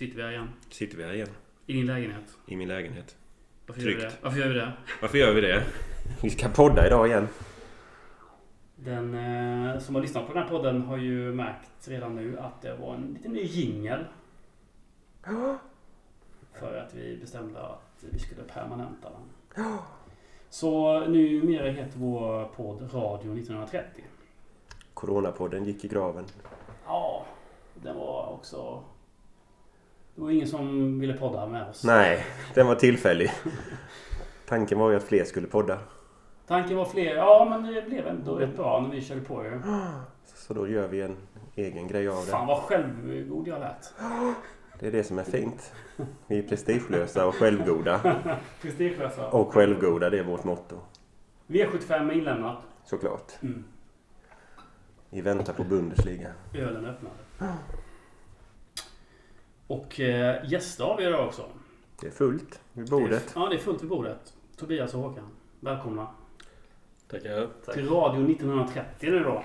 Sitter vi här igen? Sitter vi här igen. I din lägenhet? I min lägenhet. Varför gör vi det? Vi ska podda idag igen. Den som har lyssnat på den här podden har ju märkt redan nu att det var en liten ny jingle. Ja. För att vi bestämde att vi skulle permanenta den. Ja. Så numera heter vår podd Radio 1930. Coronapodden gick i graven. Ja, den var också... Det var ingen som ville podda med oss. Nej, den var tillfällig. Tanken var ju att fler skulle podda. Tanken var fler, ja, men det blev ändå rätt bra när vi körde på ju. Så då gör vi en egen grej av det. Fan vad självgod jag lät. Det är det som är fint. Vi är prestigelösa och självgoda. Prestigelösa. Och självgoda, det är vårt motto. V75 är inlämnat. Såklart. Mm. Vi väntar på Bundesliga. Ölen öppnade. Och gäster har vi idag också. Det är fullt vid bordet. Ja, det är fullt vid bordet. Tobias och Håkan, välkomna. Tackar. Till Radio 1930 nu då.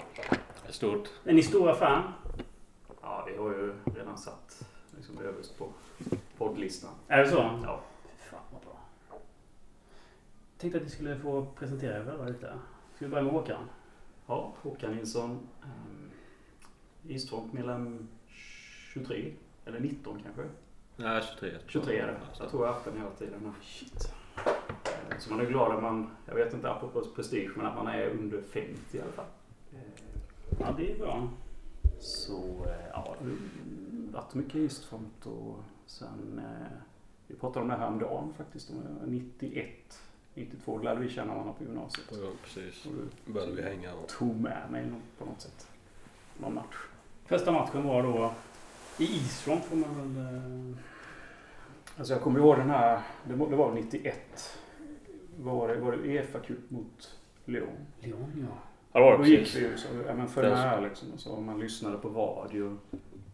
Det är stort. Är ni stora fan? Ja, vi har ju redan satt liksom överst på poddlistan. Är det så? Ja. Fan vad bra. Jag tänkte att ni skulle få presentera er lite. Ska vi börja med Håkan? Ja, Håkan Nilsson. Istråkmedlem 23. Eller 19 kanske? Nej, 23. 23 är det. Jag tror jag har haft den hela tiden. Shit. Så man är glad att man, jag vet inte apropå prestige, men att man är under 50 i alla fall. Ja, det är bra. Så, ja, det har varit mycket istrångt och sen, vi pratade om det här om dagen faktiskt, om 91. 92 lärde vi känna varandra på gymnasiet. Ja, precis. Då började vi hänga och tog med mig på något sätt. Någon match. Första matchen var då i Island får man väl... Alltså jag kommer ihåg den här... Det var 91. Var det UEFA Cup mot Lyon? Lyon, ja. Ja, det var det precis. Gick det ju så, ja, men för det här liksom. Så man lyssnade på radio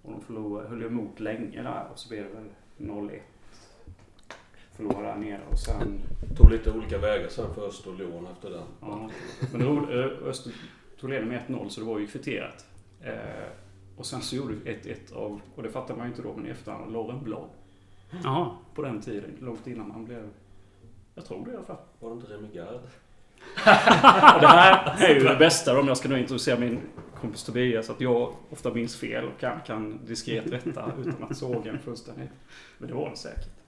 och de förlorade, höll emot länge där. Och så blev det 0-1. Förlorade där nere och sen... Tog lite olika vägar sen för Öster och Lyon efter den. Ja, men då, Öster tog ledning med 1-0 så det var ju kvitterat. Och sen så gjorde vi 1-1 av, och det fattar man ju inte då, men i efterhand, Lauren Blad. Jaha. På den tiden, långt innan han blev, jag tror det i alla fall. Var det inte Remi Gard? Det här är ju det bästa om jag ska nu introducera min kompis Tobias, att jag ofta minns fel och kan diskret rätta utan att såga en fullständigt. Men det var det säkert.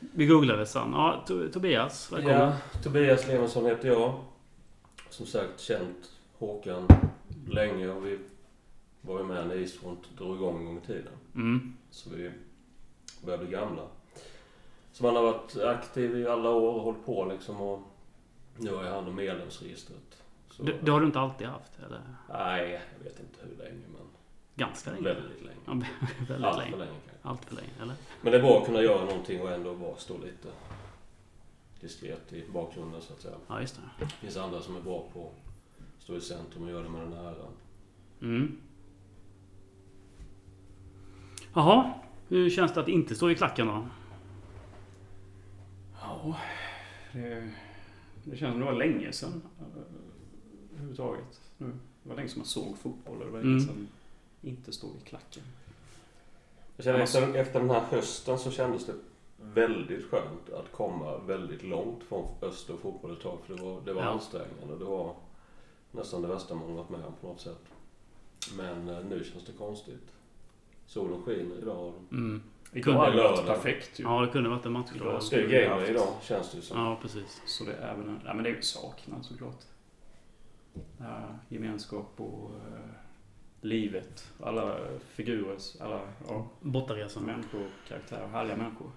Vi googlade sen. Ja, Tobias, välkommen. Ja, Tobias Levinsson heter jag. Som sagt, känt Håkan länge och vi var ju med när Isfront drog igång en gång i tiden. Mm. Så vi började bli gamla. Så man har varit aktiv i alla år och hållit på liksom och nu har jag hand om medlemsregistret. Så... Det har du inte alltid haft, eller? Nej, jag vet inte hur länge, men... Ganska länge. Väldigt länge. Ja, väldigt allt länge. För länge kanske. Allt för länge, eller? Men det är bra att kunna göra någonting och ändå bara stå lite... diskret i bakgrunden så att säga. Ja, just det. Det finns andra som är bra på att stå i centrum och göra det med den här. Mm. Jaha, hur känns det att inte stå i klacken då? Ja, det känns som det var länge sedan överhuvudtaget. Nu, det var länge som man såg fotboll och det var länge sedan inte stod i klacken. Jag känner efter den här hösten så kändes det väldigt skönt att komma väldigt långt från Öster och fotboll ett tag, för det var ansträngande. Det var nästan det värsta man varit med om på något sätt. Men nu känns det konstigt. Solen skiner idag. Det kunde ha varit perfekt ju. Ja, det kunde ha varit en match idag. Det är gamer idag, känns det ju som. Ja, precis. Så det är väl en... Nej, men det är ju saknad såklart. Gemenskap och... livet, alla figurer, alla bortaresor, människor, karaktärer, härliga människor.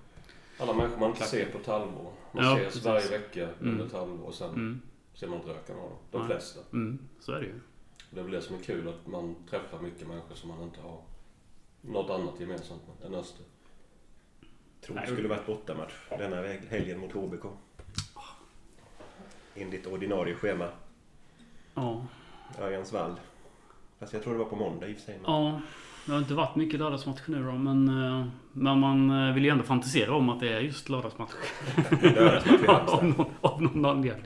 Alla människor man inte ser på ett halvår. Man ses varje vecka under ett halvår och sen ser man inte rökarna av dem. De flesta. Mm. Så är det ju. Det är väl det som är kul, att man träffar mycket människor som man inte har något annat gemensamt med än Öster. Jag tror det skulle vara ett bortamatch denna helgen mot HBK. Enligt ordinarie schema. Ja. Örjans vall. Fast jag tror det var på måndag i och för sig. Ja, det har inte varit mycket lördagsmatch nu då, men man vill ju ändå fantisera om att det är just lördagsmatch. Lördagsmatch av någon anledning.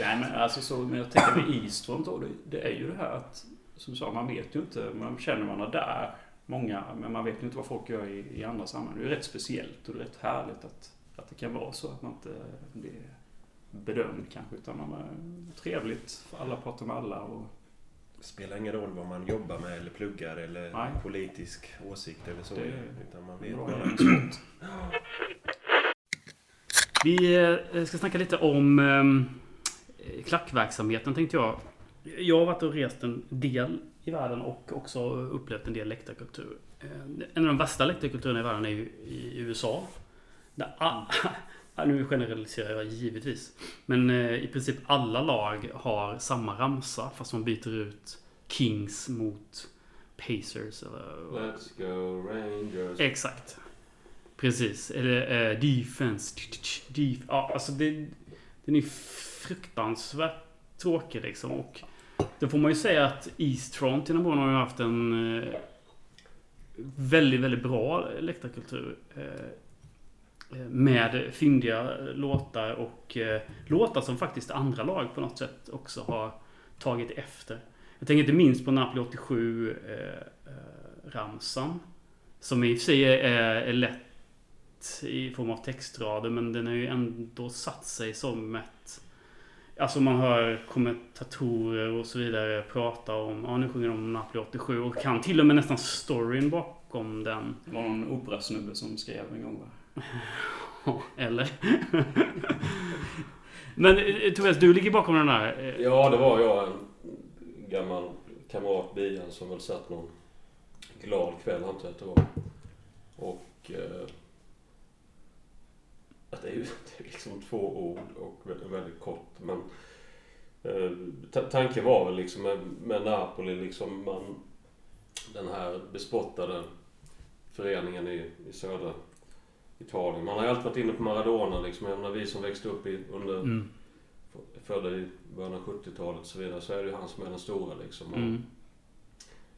Nej, men alltså så, men jag tänker med Eastron då, det är ju det här att som sa, man vet ju inte, man känner varandra där, många, men man vet ju inte vad folk gör i andra sammanhang. Det är rätt speciellt och det är rätt härligt att det kan vara så att man inte blir bedömd kanske, utan man är trevligt, alla pratar med alla och... Spelar ingen roll vad man jobbar med eller pluggar eller nej, politisk åsikt eller så, utan man vet bara något. Vi ska snacka lite om klackverksamheten, tänkte jag. Jag har varit och rest en del i världen och också upplevt en del läktarkultur. En av de värsta läktarkulturerna i världen är ju i USA. Nu generaliserar jag givetvis. Men i princip alla lag har samma ramsa, fast man byter ut Kings mot Pacers. Eller... Let's go Rangers. Exakt. Precis. Eller defense. Ja, alltså den är fruktansvärt tråkig liksom. Och då får man ju säga att East Front innan har ju haft en väldigt, väldigt bra läktarkultur. Med fyndiga låtar och låtar som faktiskt andra lag på något sätt också har tagit efter. Jag tänker inte minst på Napoli 87 ramsan, som i och för sig är lätt i form av textrader, men den har ju ändå satt sig som ett... Alltså man hör kommentatorer och så vidare prata om, ja nu sjunger de om Napoli 87 och kan till och med nästan storyn bakom den. Det var någon operasnubbe som skrev en gång va? Eller? Men Tobias, du ligger bakom den här. Ja, det var jag, en gammal kamrat bian som väl satt någon glad kväll, antar jag att det var. Och att det är liksom två ord och väldigt kort, men tanken var väl liksom med Napoli liksom man, den här bespottade föreningen i södra Italien. Man har ju alltid varit inne på Maradona liksom, även när vi som växte upp födda i början av 70-talet och så vidare, så är det ju han som är den stora liksom,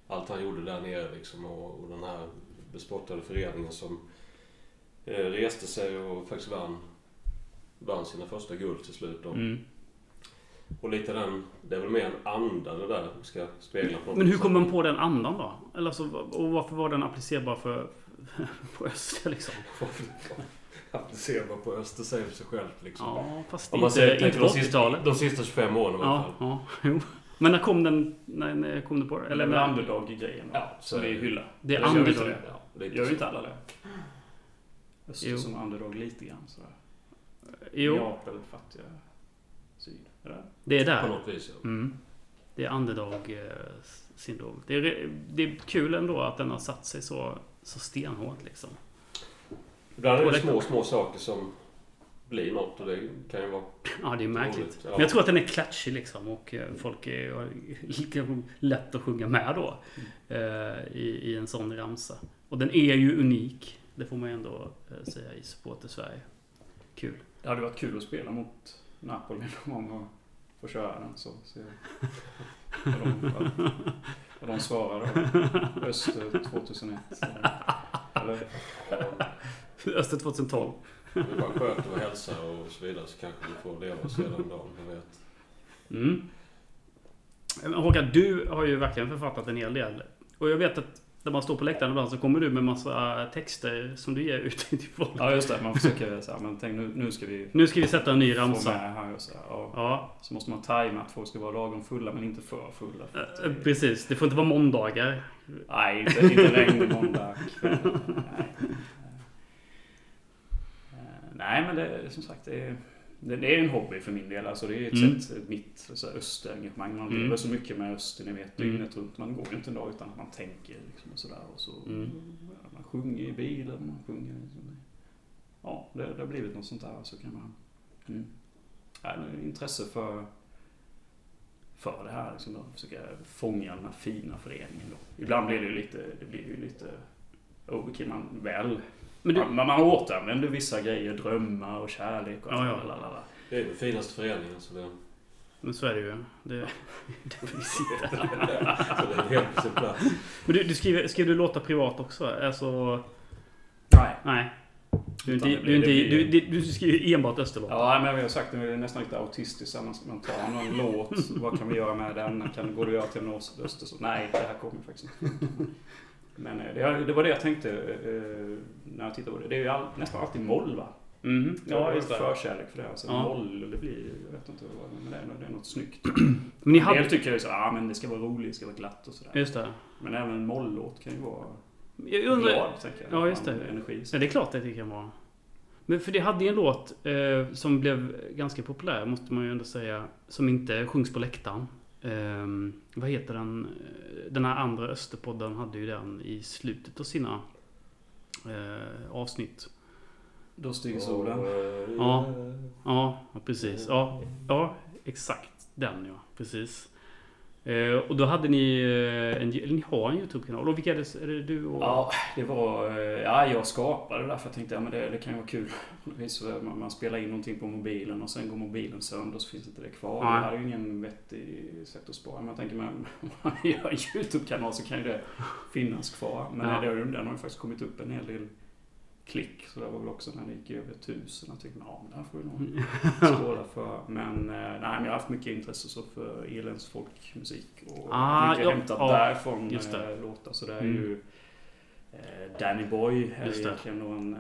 och allt han gjorde där nere liksom, och den här bespottade föreningen som reste sig och faktiskt vann sina första guld till slut då. Och lite den, det är väl mer en anda det där ska spegla på. Men hur kom man på den andan då? Eller alltså, och varför var den applicerbar på Öster liksom? Applicerbar på Öster säger sig själv liksom. Ja, fast om man inte, säger, inte de sista 25 åren i alla fall. Ja. Men när kom den? När kom det på? Eller med underdog-grejen? Ja, så det är hylla. Det är underdog. Det gör ju inte alla det. Öster som underdog lite grann sådär. Jo. Japel, fattiga syd. Det är där. På något vis, ja. Det är underdog-syndrom. Det är kul ändå att den har satt sig så stenhårt liksom. Ibland är det små saker som blir något och det kan ju vara... Ja, det är märkligt. Ja. Men jag tror att den är klatschig liksom och folk är lika lätt att sjunga med då i en sån ramsa. Och den är ju unik, det får man ju ändå säga i supporter Sverige. Kul. Det hade varit kul att spela mot Napoli någon gång och få köra den så. Och de svarade Öster 2001. Eller, Öster 2012. Vi bara sköter och hälsa och så vidare, så kanske vi får leva oss hela dagen, jag vet. Håkan, du har ju verkligen författat en hel del. Och jag vet att när man står på läktaren ibland så kommer du med massa texter som du ger ut till folk. Ja, just det. Man försöker så här, men tänk, nu ska vi sätta en ny ramsa. Så måste man tajma att folk ska vara lagom fulla, men inte för fulla. Precis, det får inte vara måndagar. Nej, inte längre måndag. Nej, men det, som sagt, det är en hobby för min del. Alltså det är ett sätt, mitt österengagemang. Man lever så mycket med öster, ni vet, dygnet runt. Man går ju inte en dag utan att man tänker liksom, och sådär. Och så, man sjunger i bilen, man sjunger liksom. Ja, det har blivit något sånt där. Så kan man... intresse för det här liksom, att försöka fånga den här fina föreningen då. Ibland blir det ju lite overkill man väl... Men man återanvänder vissa grejer, drömmar och kärlek och allt. Det är den finaste föreningen. Så det... Men så är det ju. Det vi sitter. Så det är helt på sin plats. Men du skriver låtar privat också? Alltså... Nej. Du skriver enbart österlåtar. Ja, men jag har sagt, det är nästan lite autistiskt. Man tar någon låt, vad kan vi göra med den? Går det att göra till en öster? Nej, det här kommer faktiskt inte. Men det var det jag tänkte när jag tittade på det. Det är ju nästan alltid moll, va? Mm. Ja, just det. Förkärlek för det. Alltså, ja. Moll, det blir, jag vet inte vad, men det är något snyggt. Men ni hade... tycker jag så, men det ska vara roligt, det ska vara glatt och sådär. Just det. Men även en moll-låt kan ju vara... Jag undrar... glad, tänker jag. Ja, just det. Energi. Ja, det är klart att det kan vara. Men för det hade en låt som blev ganska populär, måste man ju ändå säga, som inte sjungs på läktaren. Vad heter den? Den här andra Österpodden hade ju den i slutet av sina avsnitt. Då stiger solen. Ja, precis. Ja, exakt den, ja, precis. Och då hade ni ni har en YouTube-kanal. Och vilka är det du och... Ja, det var... Ja, jag skapade det där, för jag tänkte, men det kan ju vara kul. Man spelar in någonting på mobilen och sen går mobilen sönder, så finns inte det kvar. Nej. Det här är ju ingen vettig sätt att spara. Men jag tänker, om man gör en YouTube-kanal så kan ju det finnas kvar. Men ja. Den har ju faktiskt kommit upp en hel del klick. Så det var väl också när det gick över 1000. Jag tyckte, men det här får ju någon skåla för. Men jag har haft mycket intresse så för Elens folkmusik. Och mycket hämtat därifrån låtar. Så det är ju Danny Boy. Här är egentligen en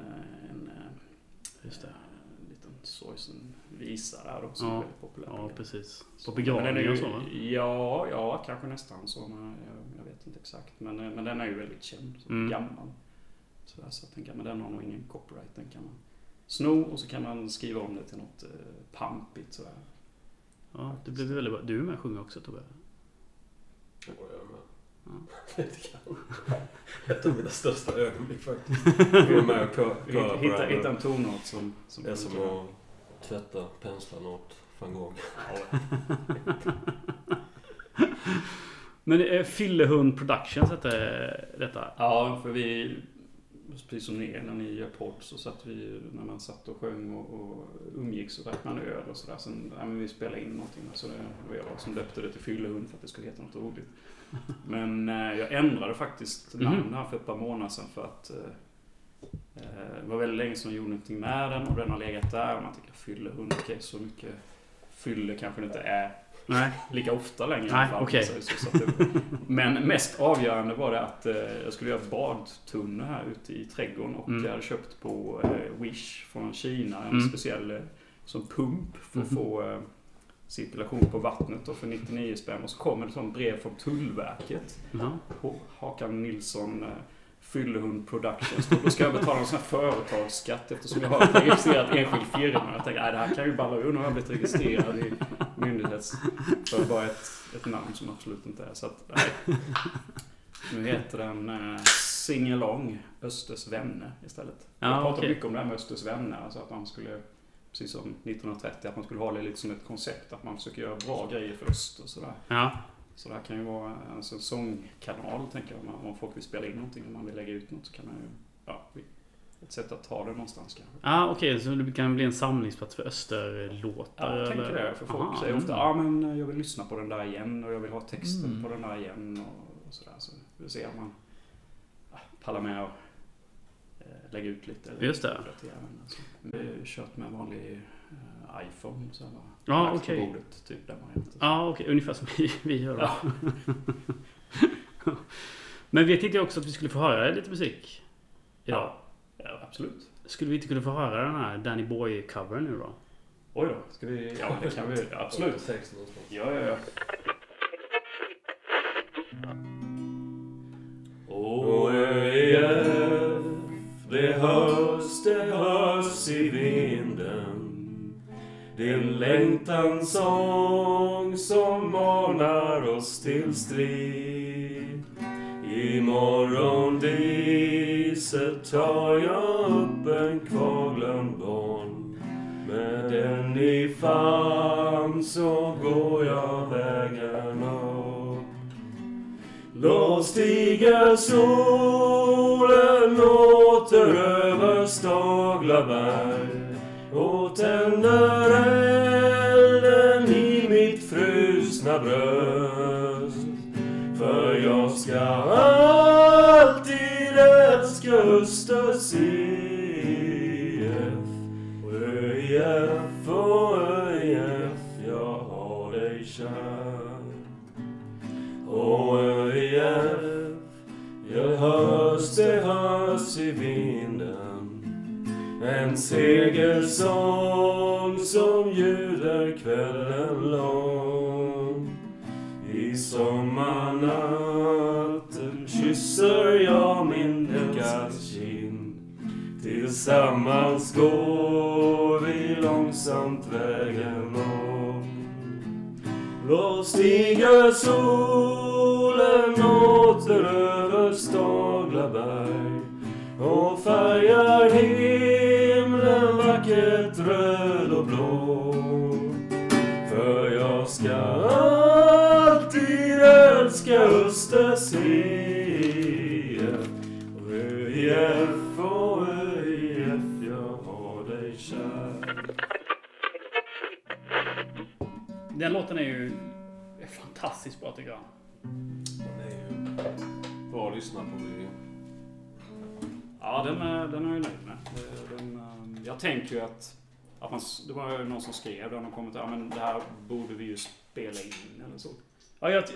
liten Soysen-visa där också. Som är väldigt populär. Ja, precis. På begravningar och så? Ja, kanske nästan så. Jag vet inte exakt. Men den är ju väldigt känd. Gammal. Så jag tänker, men den har nog ingen copyright, den kan man sno och så kan man skriva om det till något pampigt sådär. Ja, det blir väldigt bra. Du är med och sjunger också, Tobbe? Ja, jag är med. Jag tog mina största ögonblick faktiskt. Jag är med och hitta en tonart som det är som att tvätta penslarna åt van Gogh. Men Fyllehund Productions heter detta? Ja, för vi... Precis som när ni gör podd så satt vi, när man satt och sjöng och umgick, så drack man öl och sådär. Sen vi spelade in någonting, så det var jag som döpte det till Fyllehund för att det skulle heta något roligt. Men jag ändrade faktiskt namn här för ett par månader sedan, för att det var väldigt länge som jag gjorde någonting med den och den har legat där. Och man tänker, Fyllehund, okej, så mycket fylle kanske det inte är. Nej. Lika ofta längre i alla fall. Okay. Men mest avgörande var det att jag skulle göra badtunnor här ute i trädgården. Och jag hade köpt på Wish från Kina en speciell som pump för att få cirkulation på vattnet och för 99 spänn. Och så kommer det som brev från Tullverket. Håkan Nilsson, Fyllehund Productions. Då ska jag betala en sån här företagsskatt eftersom jag har ett registrerat enskild firma. Jag tänker, det här kan ju balla ur när jag har blivit registrerad i myndighets för bara ett namn som absolut inte är. Så att, nu heter den Singalong Östers Vänner istället. Jag pratar mycket om det här med Östers Vänner. Alltså att man skulle, precis som 1930, att man skulle ha det lite som ett koncept. Att man försöker göra bra grejer för öst och sådär. Ja. Så det här kan ju vara en sångkanal, tänker jag. Om folk vill spela in någonting, om man vill lägga ut något, så kan man ju... ett sätt att ta det någonstans kanske. Okej, så det kan bli en samlingsplats för österlåtar? Ja, jag tänker det. För folk säger ofta, men jag vill lyssna på den där igen och jag vill ha texten på den där igen och sådär. Så vi ser om man pallar med och lägger ut lite. Eller just det. Vi har kört med en vanlig iPhone så här. På bordet, typ, där man heter. Okej, ungefär som vi gör. Ja. Men vi tänkte också att vi skulle få höra lite musik idag. Ja, absolut. Skulle vi inte kunna få höra den här Danny Boy-covern nu då? Oj då, ska vi... Ja, det kan vi. Absolut. Ja. Åh, det hörs i vinden. Din längtans sång som manar oss till strid. Imorgon diset tar jag upp en kvarglömd barn. Med den i famn så går jag vägen upp. Då stiger solen åter över Staglaberg och tänder elden i mitt frusna bröst. För jag ska alltid älska Östers. ÖIF och ÖIF, jag har dig kär. Och ÖIF, jag hörs, det hörs i vinden. En segelsång som ljuder kvällen lång. I sommarnatten kysser jag min älskars kind. Tillsammans går vi långsamt vägen om. Låt stiga solen åter över Staglaberg och färgar himlen vackert röd och blå. För jag ska alltid älska Östers IF. Och ÖIF och ÖIF, jag har dig kär. Den låten är ju fantastiskt bra tycker jag. Den är ju bra att lyssna på. Ja, den har jag nöjd med. Jag tänker ju att man, det var någon som skrev den och kom till, ja men det här borde vi ju spela in eller så. Ja, jag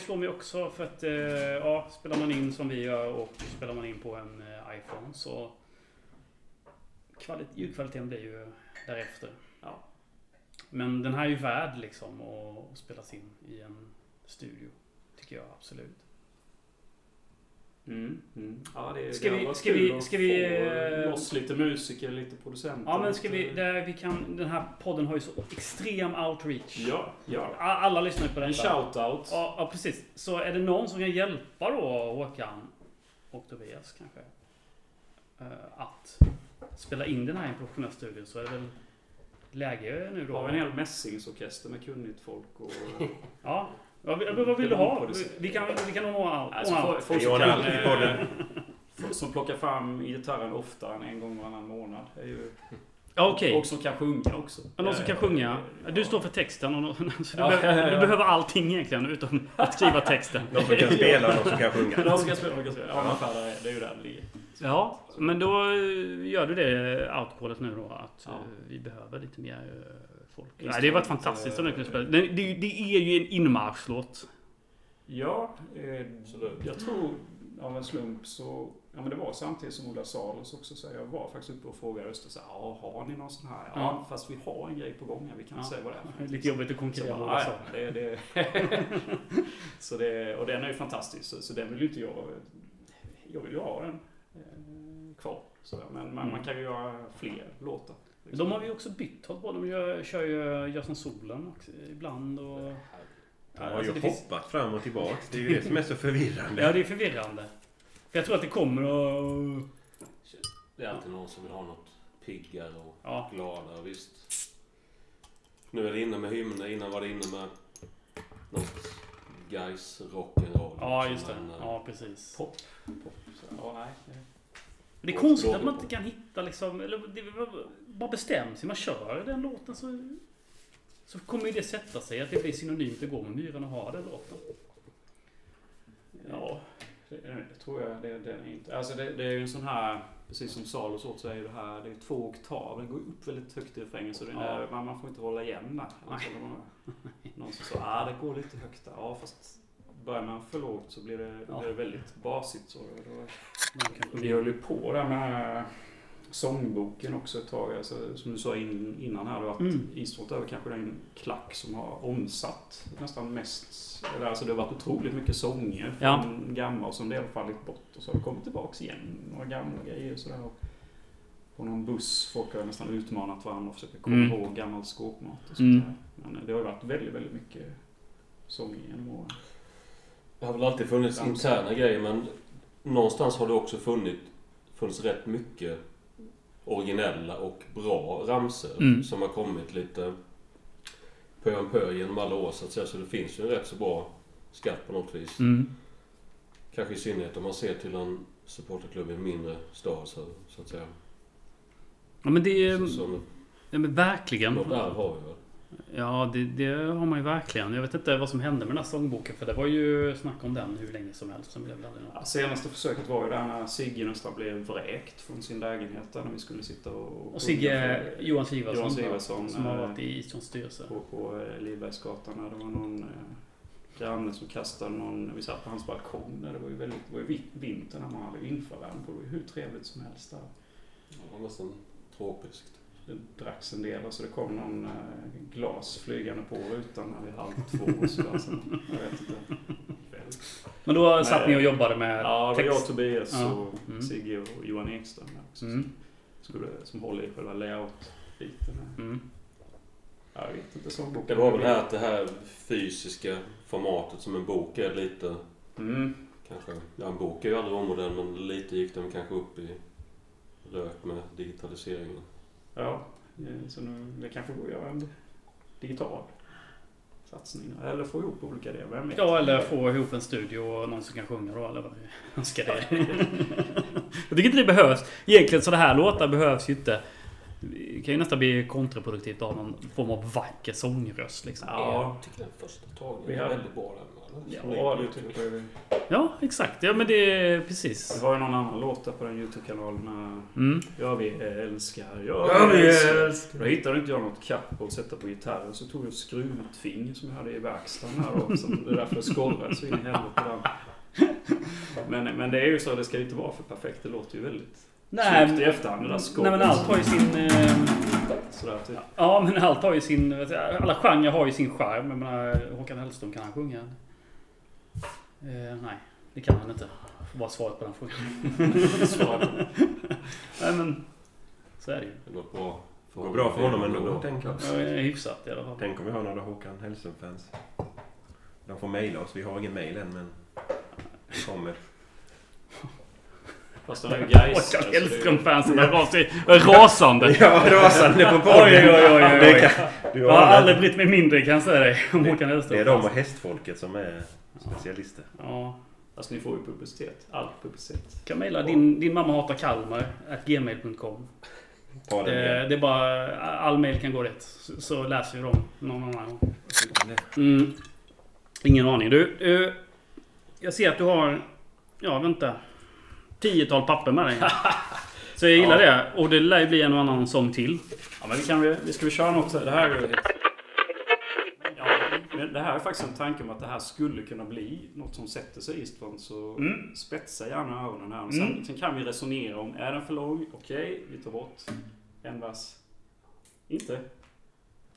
slår mig också för att ja, spelar man in som vi gör och spelar man in på en iPhone så ljudkvaliteten blir ju därefter. Ja. Men den här är ju värd liksom att spelas in i en studio, tycker jag absolut. Ja, det är ska vi få loss lite musiker, lite producenter. Ja, men ska vi den här podden har ju så extrem outreach. Ja. Alla lyssnar på den. En shoutout. Ja, precis. Så är det någon som kan hjälpa då Håkan och Tobias kanske att spela in den här i en professionell studio, så är det väl läge nu då. Har vi en hel mässingsorkester med kunnigt folk och ja. Vad vill du ha? Vi kan nog ha allt. Alltså, folk som plockar fram gitarren ofta en gång varannan månad är ju okay. Och som kan sjunga också. Någon som kan sjunga. Du står för texten och du behöver allting egentligen utom att skriva texten. Någon som kan spela och någon som kan sjunga. Det är ju där det ligger. Ja, men då gör du det outcallet nu då att vi behöver lite mer folk. Nej, det har varit fantastiskt om du kunde spela. Det är ju en inmarschlåt. Ja, jag tror av en slump så... Ja, men det var samtidigt som Ola Salos också, så jag var faktiskt uppe och frågade Öster så här, har ni någon sån här? Ja, fast vi har en grej på gång här, vi kan inte säga vad det är. Lite jobbigt att konkurrera med Ola Salos. Så det, och den är ju fantastisk, så den vill ju inte jag vill ju ha den kvar. Så, men man kan ju göra fler låtar. Liksom. De har ju också bytt håll på. De kör ju Gössan Solen också, ibland. Och, de har ju hoppat fram och tillbaka. Det är ju det som är så förvirrande. Ja, det är förvirrande. För jag tror att det kommer att... Det är alltid någon som vill ha något piggare och gladare, visst. Nu är det inne med hymner, innan var det inne med något guys rock'n'roll. Ja, just det. Ja, precis. Pop. Ja, nej. Men det är konstigt att man inte kan hitta liksom, eller det bara bestämmer sig, man kör den låten så kommer ju det sätta sig att det blir synonymt att gå med myran och ha den låten. Ja, det tror jag det är inte. Alltså det är ju en sån här, precis som Salos åt, så är det här, det är 2 oktaver, det går upp väldigt högt i refrängen så man får inte hålla igen där. Alltså, någon som sa, det går lite högt där, fast... Börjar man för lågt så blir det väldigt basigt. Så vi höll ju på den här sångboken också ett tag. Alltså, som du sa innan här då, att Island är kanske den klack som har omsatt nästan mest. Alltså, det har varit otroligt mycket sånger från gamla och som det har fallit bort. Och så har det kommit tillbaka igen, några gamla grejer och sådär. På någon buss, folk har nästan utmanat varandra och försöker komma ihåg gammal skåpmat och sånt där. Men det har varit väldigt, väldigt mycket sång genom åren. Det har väl alltid funnits interna grejer, men någonstans har det också funnits rätt mycket originella och bra ramser som har kommit lite pö om pö genom alla år så att säga. Så det finns ju en rätt så bra skatt på något vis. Kanske i synnerhet om man ser till en supporterklubb i en mindre stad så att säga. Ja men det är... Ja men verkligen. Något där har vi väl. Ja, det har man ju verkligen. Jag vet inte vad som hände med den här sångboken, för det var ju snack om den hur länge som helst. Som blev ja, senaste försöket var ju där när Sigge nästan blev vräkt från sin lägenhet där när vi skulle sitta och Sigge, Johan Sigvarsson som har varit i Isons styrelse på Livbergsgatan. Där det var någon granne som kastade någon, vi satt på hans balkon. Det var ju väldigt, det var ju vintern när man hade infravärme på, det var ju hur trevligt som helst där. Ja, det var nästan tropiskt. Det dracks en del, så det kom någon glas flygande på rutan när vi halv två och sådär. Så jag vet inte. Men då satt ni och jobbade med text? Ja, jag, Tobias och Sigge och Johan Ekström också, som håller i själva layout-biten. Jag vet inte, så boken. Det var väl här att det här fysiska formatet som en bok är lite... Kanske, ja, en bok är ju aldrig omodern, men lite gick den kanske upp i rök med digitaliseringen. Ja, så nu det kanske går att göra en digital satsning. Eller få ihop olika delar. Ja, eller få ihop en studio och någon som kan sjunga då, eller vad jag önskar det. Jag tycker inte det behövs. Egentligen så det här låtar behövs ju inte. Det kan ju nästan bli kontraproduktivt av någon form av vacker sångröst. Liksom. Ja, jag tycker den första taget är väldigt bra. Ja, ja, exakt. Ja, men det är precis. Det var ju någon annan låta på den YouTube-kanalen. Ja, vi älskar. Ja, vi älskar. Då hittade inte jag något kapp att sätta på gitarren. Så tog jag skruvtfing som jag hade i verkstaden här. Och som det därför skållade så in i helvete där. Men det är ju så att det ska inte vara för perfekt. Det låter ju väldigt... Nej, men allt har ju sin sådär, typ. Ja, men allt har ju sin, alla genrer har ju sin charm. Jag menar, Håkan Hellström, kan han sjunga? Nej, det kan han inte. Jag får bara svara på den frågan. Nej, men så är det ju. Det låter bra. Det går bra för honom ändå. Hyfsat i alla fall. Tänk om vi har några Håkan Hellström-fans. De får mejla oss. Vi har ingen mejl än, men det kommer. Fast den är Geist. Håkan Hellström-fansen är rasande. Ja, rasande på podden. Oj. Jag har aldrig blivit mig mindre, kan jag säga dig. Det är de och hästfolket som är specialister. Ja. Fast ni får ju publicitet. Allt publicitet. Kan mejla din mamma hatar Kalmar @gmail.com. Det är bara, all mejl kan gå rätt. Så läser vi dem någon annan gång. Ingen aning. Du, jag ser att du har... Ja, vänta. 10-tal papper med dig. Så jag gillar det. Och det lär ju bli en och annan sång till. Ja, men vi ska köra något så här. Det här är faktiskt en tanke om att det här skulle kunna bli något som sätter sig i Istvan. Så spetsa gärna öronen här. Sen kan vi resonera om, är den för lång? Okej, vi tar bort. En vers. Inte.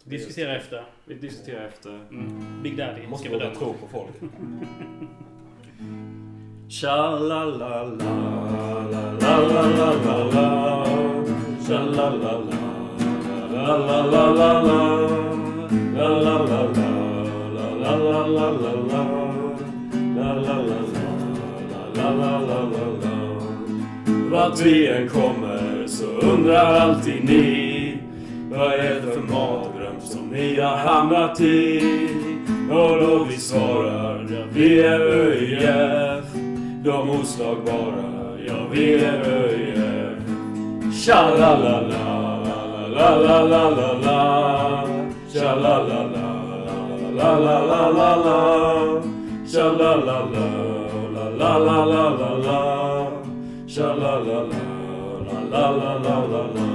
Diskutera efter. Vi diskuterar efter. Big Daddy. Måste vi då tro på folk. Sha la la la la la la la la la, sha la la la la la la la la, la la la la la la la la la, la la la la la la la la. Vart vi än kommer så undrar alltid ni, vad är det för mardröm som ni har hamnat i? Och då vi svarar, ja, vi är ÖIF. De oslagbara, ja, vi är ÖIF. Sha la la la la la la la, sha la la la la la la la, sha la la la la la la la, sha la la la la la la.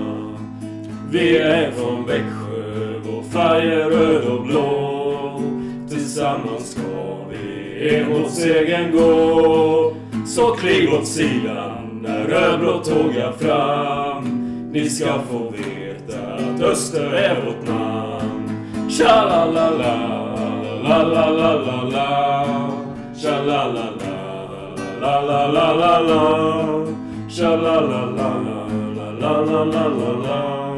Vi är från Växjö, vår färg är röd och blå. Tillsammans ska vi emot segern gå. Så krig åt sidan när rödblå tågar fram. Ni ska få veta att Öster är vårt namn. Sha la la la la la la la la, sha la la la la la la la, sha la la la la la la la,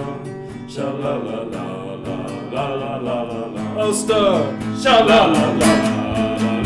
sha la la la la la la. Öster, sha la la la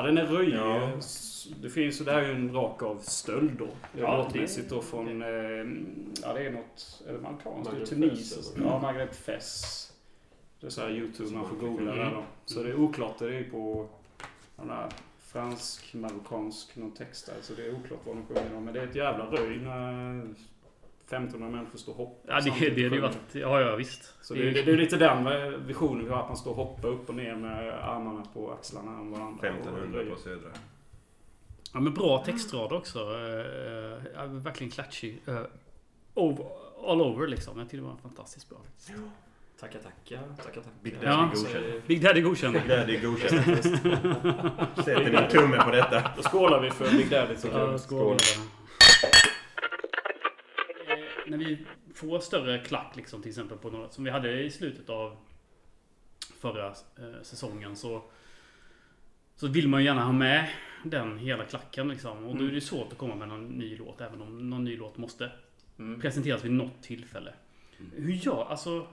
Ja, den är röjig. Ja. Det finns så där en rak av stöld då. Ja, det då från ja, det är något eller man kan Tunis. Ja, Magrebfest. Det är så här YouTube man får googla där då. Så det är oklart, det är på den här fransk, marockansk, någon text där, så det är oklart vad de sjunger om, men det är ett jävla röj när 1500 människor står och hoppar. Ja, det är ju varit, ja, ja, visst. Så det är lite den visionen vi har, att man står och hoppar upp och ner med armarna på axlarna om varandra. 1500 på södra. Ja, men bra textrad också. Verkligen klatschig. All over liksom. Jag tyckte det var fantastiskt bra. Ja. Tackar. Big Daddy godkänd. Big Daddy godkänd. Sätter din tumme på detta. Då skålar vi för Big Daddy. Ja, skålar. När vi får större klack liksom, till exempel på något som vi hade i slutet av förra säsongen, så vill man ju gärna ha med den hela klacken liksom. Och då är det svårt att komma med någon ny låt, även om någon ny låt måste presenteras vid något tillfälle. Hur gör, alltså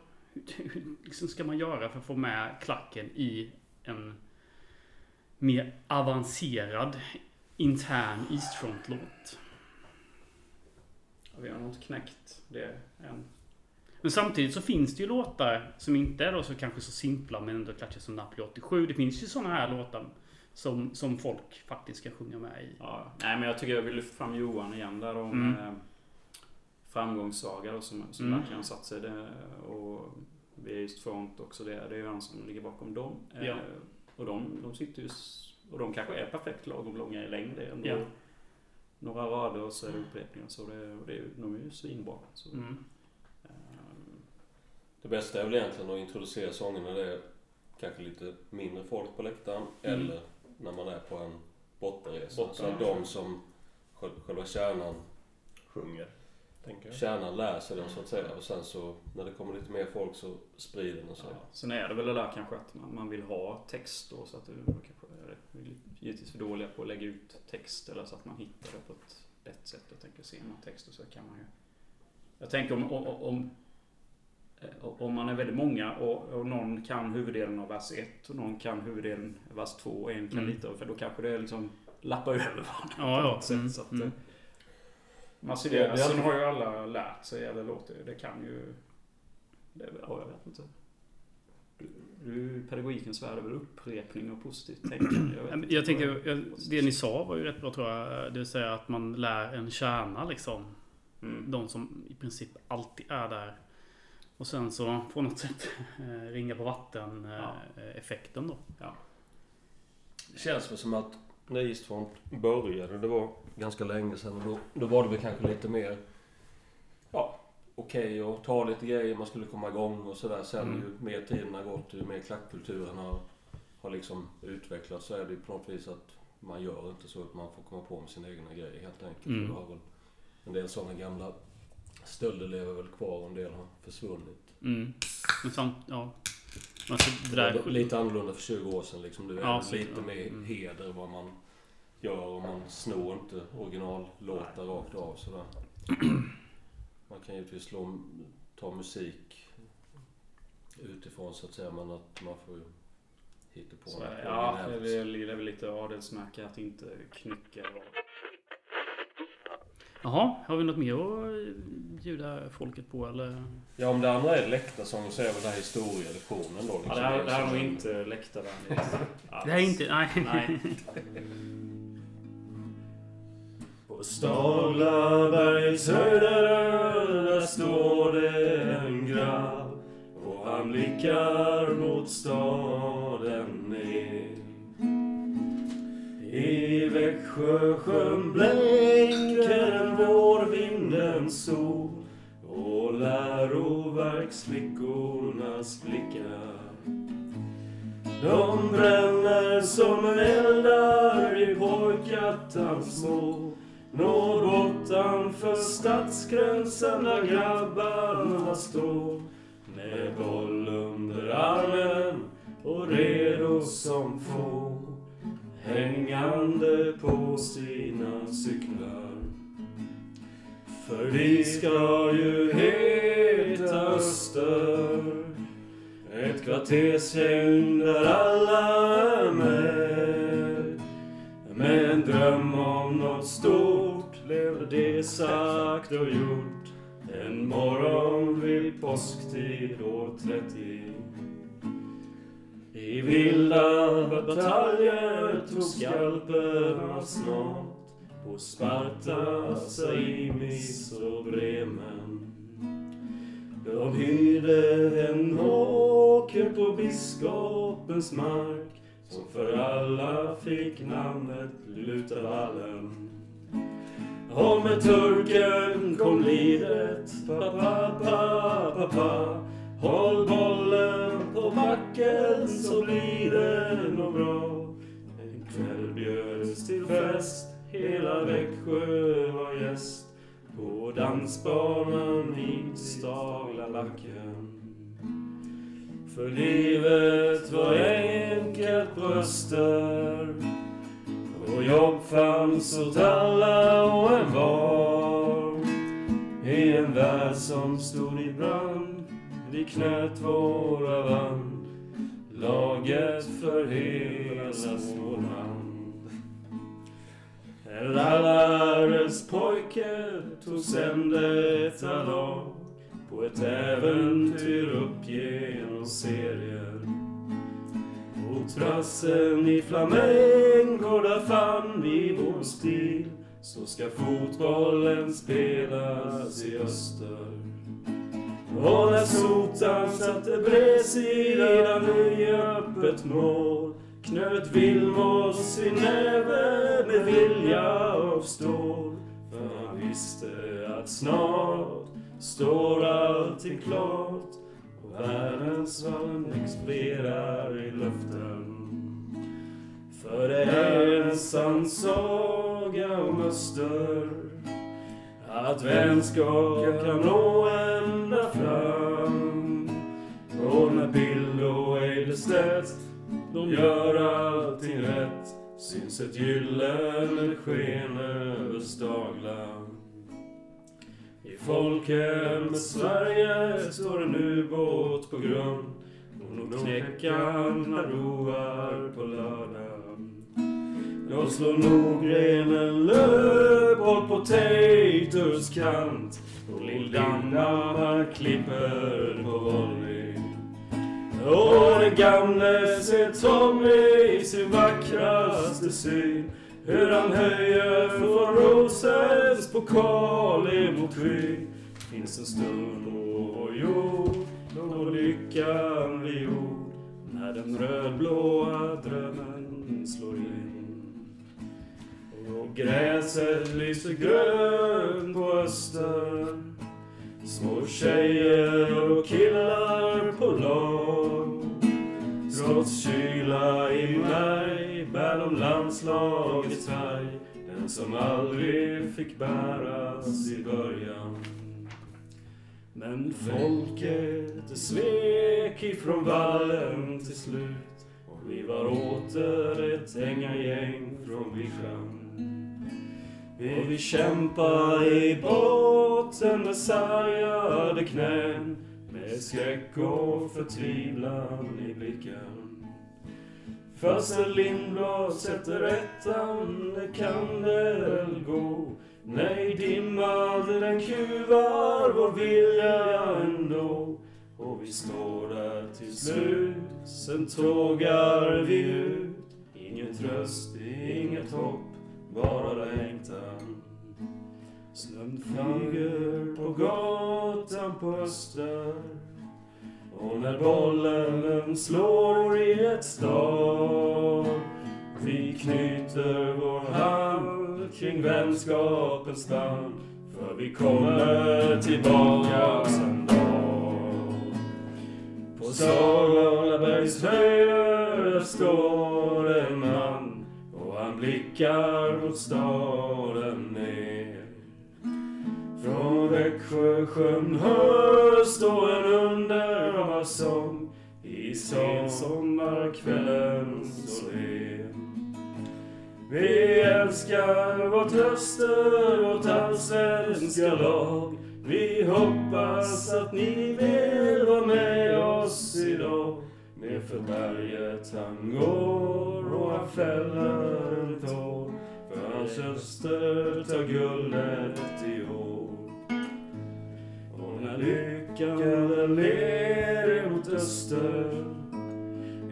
liksom ska man göra för att få med klacken i en mer avancerad intern Eastfront-låt? Vi har nog inte knäckt det än. Men samtidigt så finns det ju låtar som inte är då så kanske så simpla, men ändå klatschar, som Napoli 87. Det finns ju sådana här låtar som folk faktiskt ska sjunga med i. Ja. Nej, men jag tycker jag vill lyfta fram Johan igen där om framgångssaga då, som verkligen satt sig det, och vi är just front också, det är ju han som ligger bakom dem. Ja. Och de sitter ju, och de kanske är perfekt lagom långa i längd ändå. Ja. Några rader och så är det upprepningar, så det är ju svinbra. Så. Mm. Det bästa är väl egentligen att introducera sången när det är kanske lite mindre folk på läktaren eller när man är på en bottenresa. Så att de som själva kärnan sjunger, kärnan läser den så att säga, och sen så när det kommer lite mer folk så sprider den sig. Ja. Sen är det väl det där kanske att man vill ha text då, så att det kanske givetvis för dåliga på att lägga ut text, eller så att man hittar det på ett rätt sätt och tänker se någon text, och så kan man ju. Jag tänker om man är väldigt många och någon kan huvuddelen av vers 1 och någon kan huvuddelen av vers 2 och en kan lite, för då kanske det liksom lappar över varandra. Ja. Man ser det, sen har ju alla lärt sig, eller låter det kan ju det, ja, jag vet inte. Pedagogikens värld är väl upprepning och positivt tänkande. Jag tänker, det ni sa var ju rätt bra, tror jag. Det vill säga att man lär en kärna liksom. De som i princip alltid är där. Och sen så på något sätt ringa på vatten effekten då. Ja. Det känns som att när Eastfront började, det var ganska länge sedan, och då var det väl kanske lite mer okej, och ta lite grejer, man skulle komma igång och sådär. Sen ju mer tiden har gått, ju mer klackkulturen har liksom utvecklats, så är det på något vis att man gör inte så, att man får komma på med sina egna grejer helt enkelt. Det har väl en del sådana gamla stölder lever väl kvar, och en del har försvunnit. Lite annorlunda för 20 år sedan liksom. Du är lite mer heder vad man gör, och man snor inte originallåtar rakt av sådär. Man kan ju ta musik utifrån så att säga, men att man får hitta på så, något. Ja, det är väl lite adelsmärke att inte knycka. Jaha, har vi något mer att bjuda folket på, eller? Ja, om det andra är läktarsång, så är väl den här historielektionen då. Liksom. Ja, det här är nog inte läktaren. Det här är inte, nej. På Staglabergets höjder, där står det en grabb, och han blickar mot staden ner. I Växjösjön blänker vårvindens sol, och läroverksflickornas blickar, de bränner som eldar i pojkattans mål. Nå bortanför stadsgränsen där grabbarna står, med boll under armen och redo som får, hängande på sina cyklar. För vi ska ju heta Öster, ett kvartersgäng där alla är med. en dröm om något stort, blev det sagt och gjort. En morgon vid påsktid år 30. I vilda bataljer tog skalperna snart på Sparta, Saimi och Bremen. De hyrde en åker på biskopens mark som för alla fick namnet Lutavallen. Och med turken kom lidet, pappa, pappa, pappa. Håll bollen på backen så blir det nog bra. En kväll bjöds till fest, hela Växjö var gäst. På dansbanan i Staglabacken. För livet var enkelt på Öster. Och jobb fanns åt alla och en var. I en värld som stod i brand. Vi knöt våra vann. Laget för hela Småland. En rallares pojke tog sen detta dag på ett äventyr upp genom serier. Och trassen i Flamengo där fann vi vår stil. Så ska fotbollen spelas i Öster. Och när sotan satte bredsidan i öppet mål, knöt Vilmos sin näve med vilja av stål. För han visste att snart står allting klart och världens vann exploderar i luften. För det är en sann saga om Öster, att vänskap kan nå ända fram. Och när Bill och Eilestedt, de gör allting rätt, syns ett gyllene sken över Staglan. I folkhemmet Sverige står en ubåt på grund. Och nog knäckarna roar på lördagen. Jag slår nog grenen löv på Taters kant. Och lilldammarna klipper på volley. Och den gamle ser Tommy i sin vackraste syn. Hur han höjer från Rosens pokal emot kry. Finns en stund på jord och lyckan vid jord. När den rödblåa drömmen slår in. Och gräset lyser grönt på Öster. Små tjejer och killar på lag. Trots kyla i maj bär de landslagets färg. Den som aldrig fick bäras i början. Men folket är svek ifrån vallen till slut. Och vi var åter ett hängagäng från Viljan. Och vi kämpa i båten med sargade knän. Med skräck och förtvivlan i blicken. Fast en Lindblad sätter ettan, det kan väl gå. Nej, dimmade den kuvar vår vilja ändå. Och vi står där till slut, sen tågar vi ut. Ingen tröst, inget hopp. Bara längtan. Snön flyger på gatan på Öster. Och när bollen slår i ett stad, vi knyter vår hand kring vänskapens band. För vi kommer tillbaka en dag. På Stalabergets höjder står en man. Han blickar mot staden ner. Från Växjösjön hörs då en underbar sång i sensommarkvällen så ler. Vi älskar vårt Öster, vårt allsvenska lag. Vi hoppas att ni vill vara med oss idag. Nerför berget han går och han fäller en tår. Norrlands Öster tar guldet i år. Och när lyckan ler emot öster,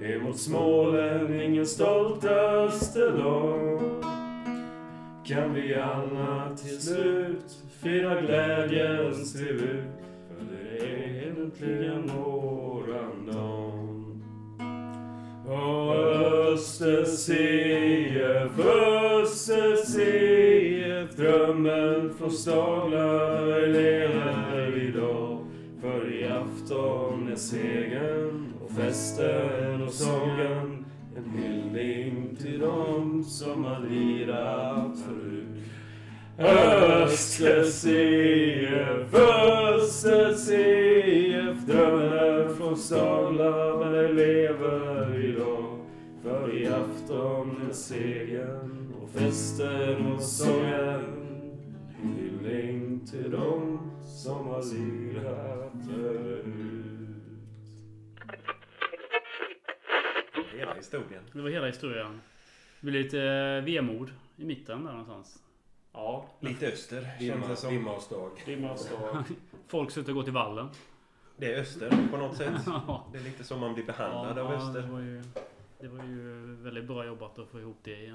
emot smålänningens stoltaste lag, kan vi alla till slut fira glädjens tribut, för det är äntligen våran dag. Och Öster se, drömmen från Staglaberg lever idag. För i afton är segern och festen och sången en hyllning till dem som har lirat förut. Öster se, drömmen från Staglaberg lever idag. För i afton är segern och festen och sången en hyllning till dem som har lirat ut. Hela historien. Det var hela historien. Det blir lite vemod i mitten där någonstans. Ja, lite öster. Dimmarsdag. Folk slutar gå till vallen. Det är öster på något sätt. Det är lite som man blir behandlad av öster. Det var ju väldigt bra jobbat att få ihop det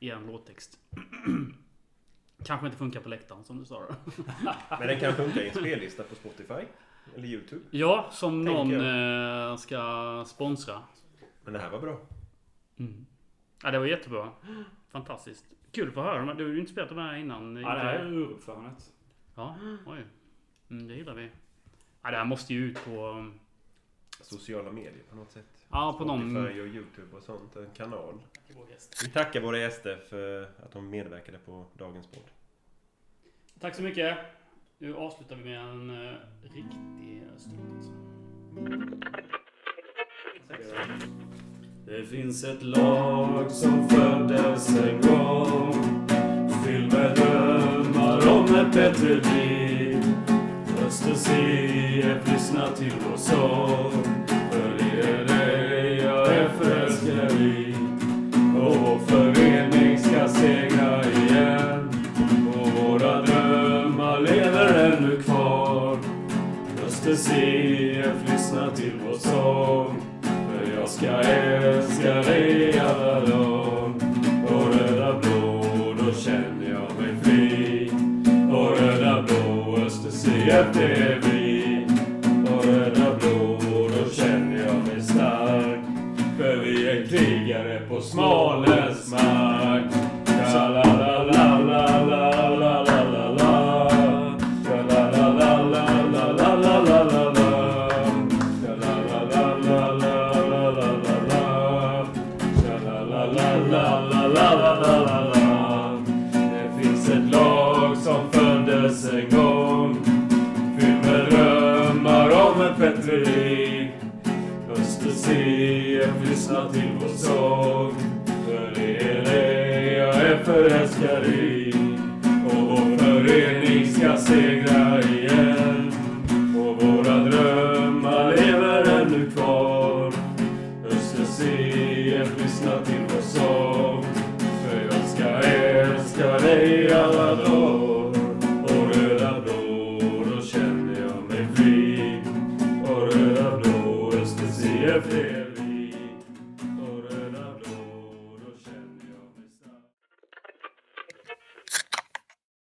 i en låttext. Kanske inte funkar på läktaren som du sa då. Men det kan funka i en spellista på Spotify eller YouTube. Ja, som någon ska sponsra. Men det här var bra. Mm. Ja, det var jättebra. Fantastiskt. Kul att få höra. Du har ju inte spelat de här innan. Ja, det här är uppförandet. Ja, oj. Mm, det gillar vi. Ja, det här måste ju ut på sociala medier på något sätt. Ja, på Spotify någon och YouTube och sånt, en kanal. Vi tackar våra gäster för att de medverkade på dagens podd. Tack så mycket. Nu avslutar vi med en riktig stund. Det finns ett lag som föddes en gång, fylld med drömmar om ett bättre liv. Österseef, lyssna till vår sång. Och vår förening ska segra igen, och våra drömmar lever ännu kvar. Österseef, lyssna till vår sång, för jag ska älska dig alla dag. Och röda blå, då känner jag mig fri. Och röda blå, Österseef, det är vi. Och röda blå, då känner jag mig stark. För vi är krigare på smalens mark. La la la la la la la la la la. La la la la la la la la la la. La la la la la la la la. La la la la la la la la la. Det finns ett lag som föddes en gång, fylld med drömmar om ett bättre liv. Österseef, lyssna till vår sång, för det är det jag är förälskad i. Och vår förening ska se